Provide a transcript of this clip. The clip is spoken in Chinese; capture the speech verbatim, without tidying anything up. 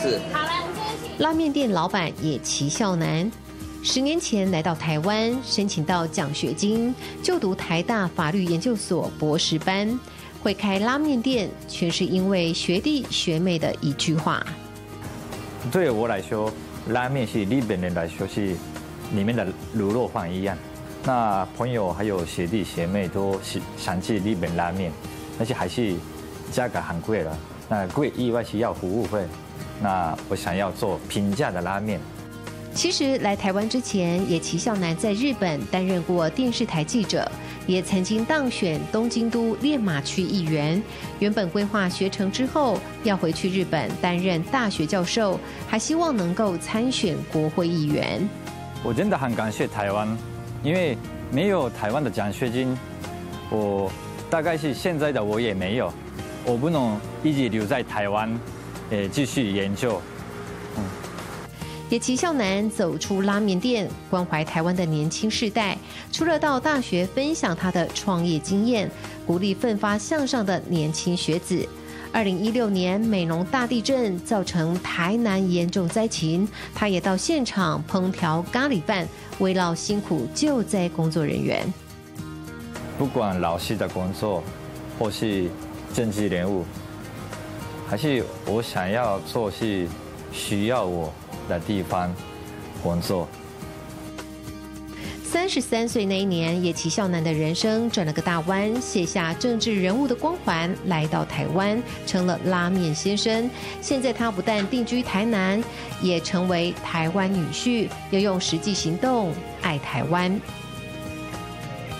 是。拉面店老板也齐孝南，十年前来到台湾，申请到奖学金，就读台大法律研究所博士班。会开拉面店，全是因为学弟学妹的一句话。对我来说，拉面是日本人来说是里面的卤肉饭一样。那朋友还有学弟学妹都想去日本拉面，但是还是价格很贵了。那贵意外是要服务费。那我想要做平价的拉面。其实来台湾之前，也齐孝南在日本担任过电视台记者，也曾经当选东京都练马区议员。原本规划学成之后要回去日本担任大学教授，还希望能够参选国会议员。我真的很感谢台湾，因为没有台湾的奖学金，我大概是现在的我也没有，我不能一直留在台湾。也继续研究。嗯，也齐孝南走出拉面店，关怀台湾的年轻世代。除了到大学分享他的创业经验，鼓励奋发向上的年轻学子。二零一六年美浓大地震造成台南严重灾情，他也到现场烹调咖喱饭，慰劳辛苦救灾工作人员。不管老师的工作，或是政治人物。还是我想要做是需要我的地方工作。三十三岁那一年，也齐孝南的人生转了个大弯，卸下政治人物的光环，来到台湾，成了拉面先生。现在他不但定居台南，也成为台湾女婿，要用实际行动爱台湾。